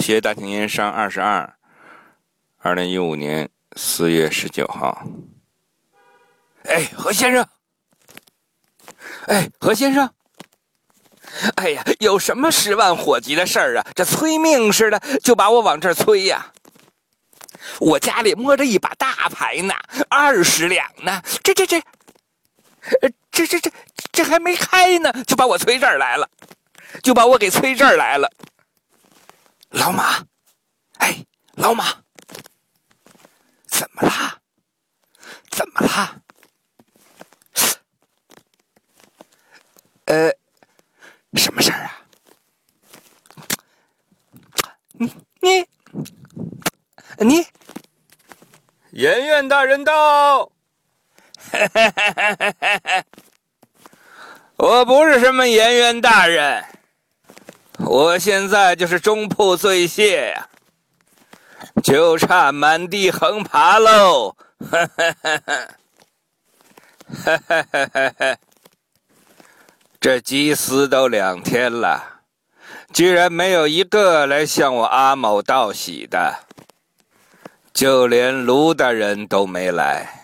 携大型音商22 2015年4月19号。哎，何先生！哎，何先生！哎呀，有什么十万火急的事儿啊？这催命似的就把我往这儿催呀！我家里摸着一把大牌呢，20两呢，这还没开呢，就把我催这儿来了，就把我给催这儿来了。老马，哎，老马，怎么啦？怎么啦？什么事儿啊？你，圆圆大人到！我不是什么圆圆大人，我现在就是中铺醉蟹呀，就差满地横爬喽！这鸡丝都2天了，居然没有一个来向我阿某道喜的，就连卢大人都没来。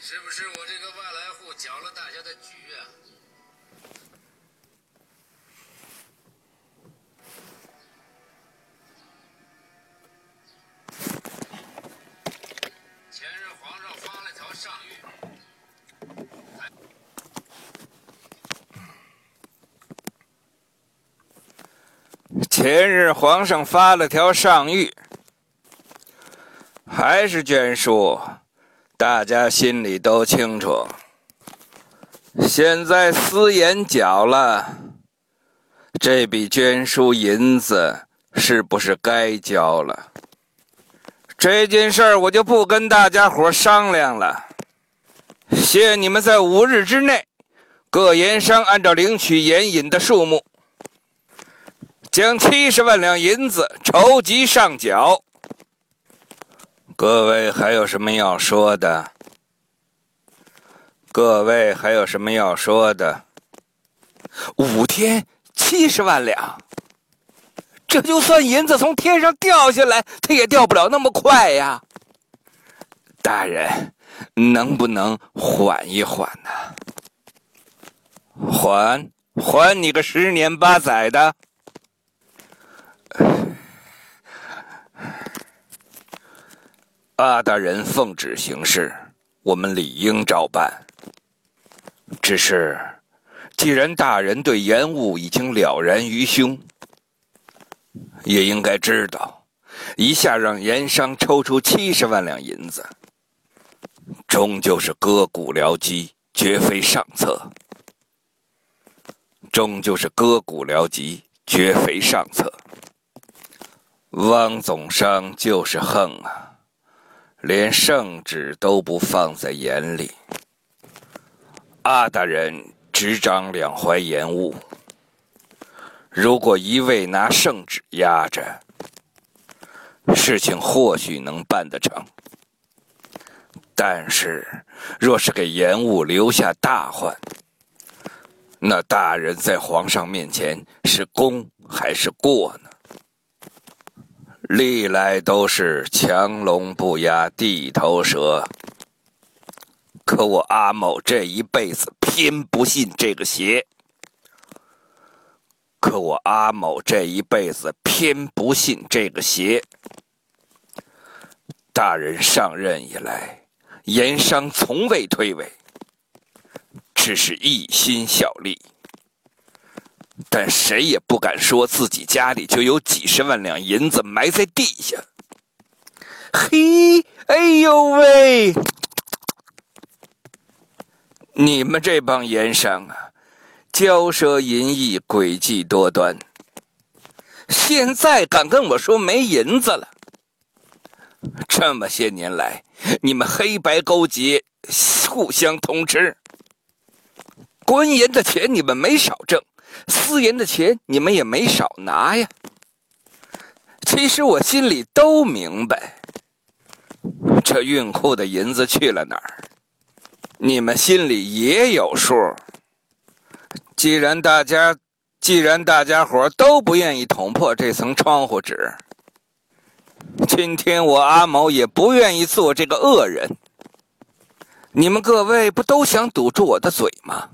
是不是我这个外来户搅了大家的局啊？前日皇上发了条上谕，还是眷书，大家心里都清楚。现在私盐缴了，这笔捐书银子是不是该交了？这件事儿我就不跟大家伙商量了，限你们在5日之内，各盐商按照领取盐引的数目，将70万两银子筹集上缴。各位还有什么要说的？各位还有什么要说的？5天70万两，这就算银子从天上掉下来，它也掉不了那么快呀。大人，能不能缓一缓呢？缓你个10年8载的！阿大人奉旨行事，我们理应照办。只是既然大人对盐务已经了然于胸，也应该知道一下让盐商抽出70万两银子，终究是割骨疗疾，绝非上策。终究是割骨疗疾，绝非上策。汪总商就是横啊，连圣旨都不放在眼里。阿大人执掌2淮盐务，如果一味拿圣旨压着，事情或许能办得成，但是若是给盐务留下大患，那大人在皇上面前是功还是过呢？历来都是强龙不压地头蛇，可我阿某这一辈子偏不信这个邪。大人上任以来，盐商从未推诿，只是一心效力。但谁也不敢说自己家里就有几十万两银子埋在地下。嘿，哎呦喂！你们这帮盐商啊，骄奢淫逸，诡计多端。现在敢跟我说没银子了？这么些年来，你们黑白勾结，互相通吃，官盐的钱你们没少挣，私盐的钱你们也没少拿呀。其实我心里都明白，这运库的银子去了哪儿，你们心里也有数。既然大家伙都不愿意捅破这层窗户纸，今天我阿毛也不愿意做这个恶人。你们各位不都想堵住我的嘴吗？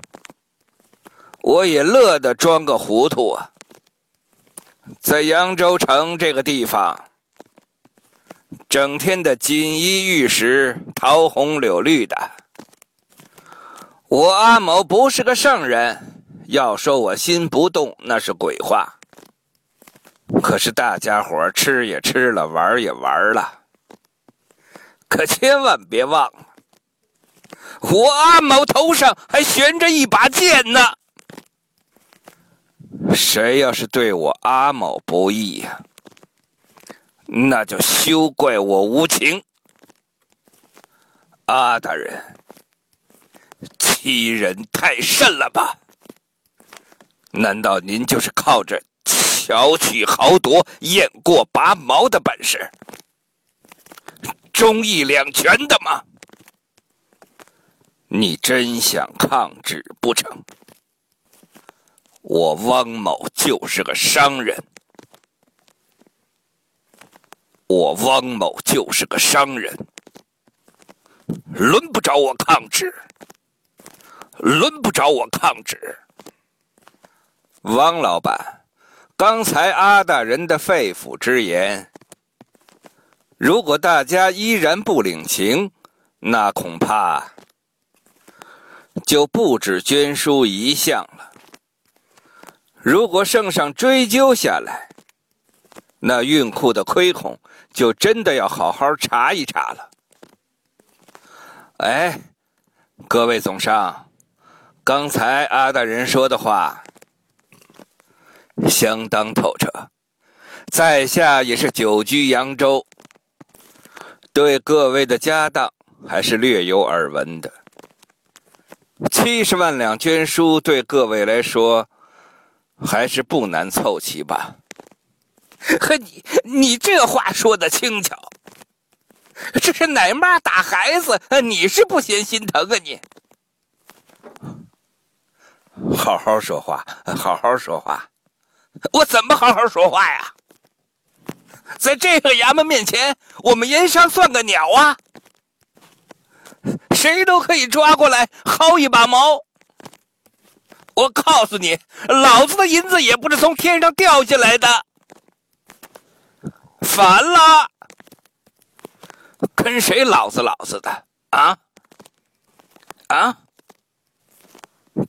我也乐得装个糊涂啊。在扬州城这个地方，整天的锦衣玉食、桃红柳绿的，我阿毛不是个圣人，要说我心不动那是鬼话。可是大家伙吃也吃了，玩也玩了，可千万别忘了，我阿毛头上还悬着一把剑呢。谁要是对我阿毛不义呀，那就休怪我无情。阿大人欺人太甚了吧？难道您就是靠着巧取豪夺、雁过拔毛的本事，忠义两全的吗？你真想抗旨不成？我汪某就是个商人，我汪某就是个商人，轮不着我抗旨，轮不着我抗旨。汪老板，刚才阿大人的肺腑之言，如果大家依然不领情，那恐怕就不止捐书一项了。如果圣上追究下来，那运库的亏空就真的要好好查一查了。哎，各位总商，刚才阿大人说的话相当透彻，在下也是久居扬州，对各位的家当还是略有耳闻的。70万两捐书对各位来说还是不难凑齐吧？呵，你这话说得轻巧，这是奶妈打孩子，你是不嫌心疼啊你？好好说话，好好说话。我怎么好好说话呀？在这个衙门面前，我们盐商算个鸟啊，谁都可以抓过来薅一把毛。我告诉你，老子的银子也不是从天上掉下来的。烦了，跟谁老子的啊？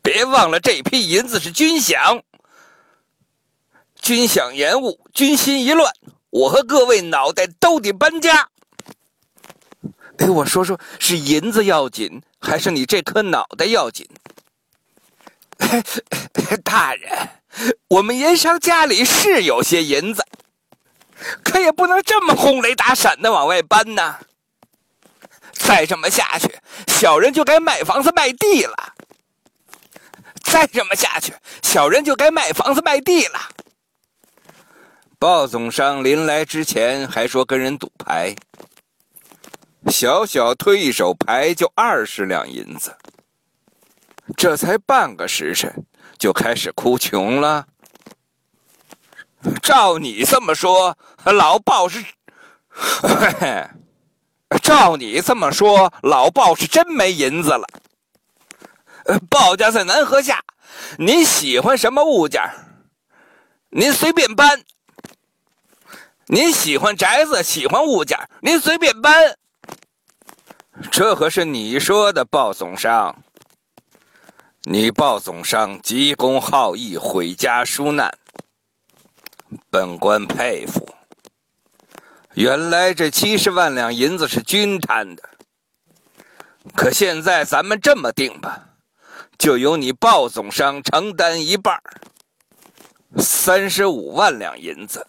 别忘了，这批银子是军饷，军饷延误，军心一乱，我和各位脑袋都得搬家。哎，我说说，是银子要紧，还是你这颗脑袋要紧？大人，我们盐商家里是有些银子，可也不能这么轰雷打闪的往外搬呢。再这么下去，小人就该卖房子卖地了。鲍总商临来之前还说跟人赌牌，小推一手牌就20两银子。这才半个时辰就开始哭穷了。照你这么说，老鲍是真没银子了。鲍家在南河下，您喜欢什么物件您随便搬，您喜欢宅子喜欢物件您随便搬。这可是你说的，鲍总商。你鲍总商急公好义，毁家纾难，本官佩服。原来这70万两银子是均摊的，可现在咱们这么定吧，就由你鲍总商承担一半，35万两银子。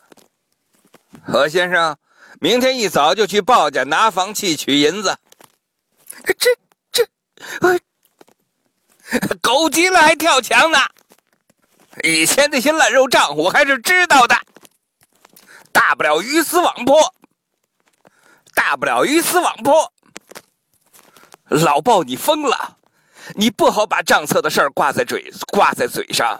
何先生，明天一早就去鲍家拿房契取银子。这狗急了还跳墙呢，以前那些烂肉账我还是知道的，大不了鱼死网破。老鲍，你疯了！你不好把账册的事儿挂在嘴上。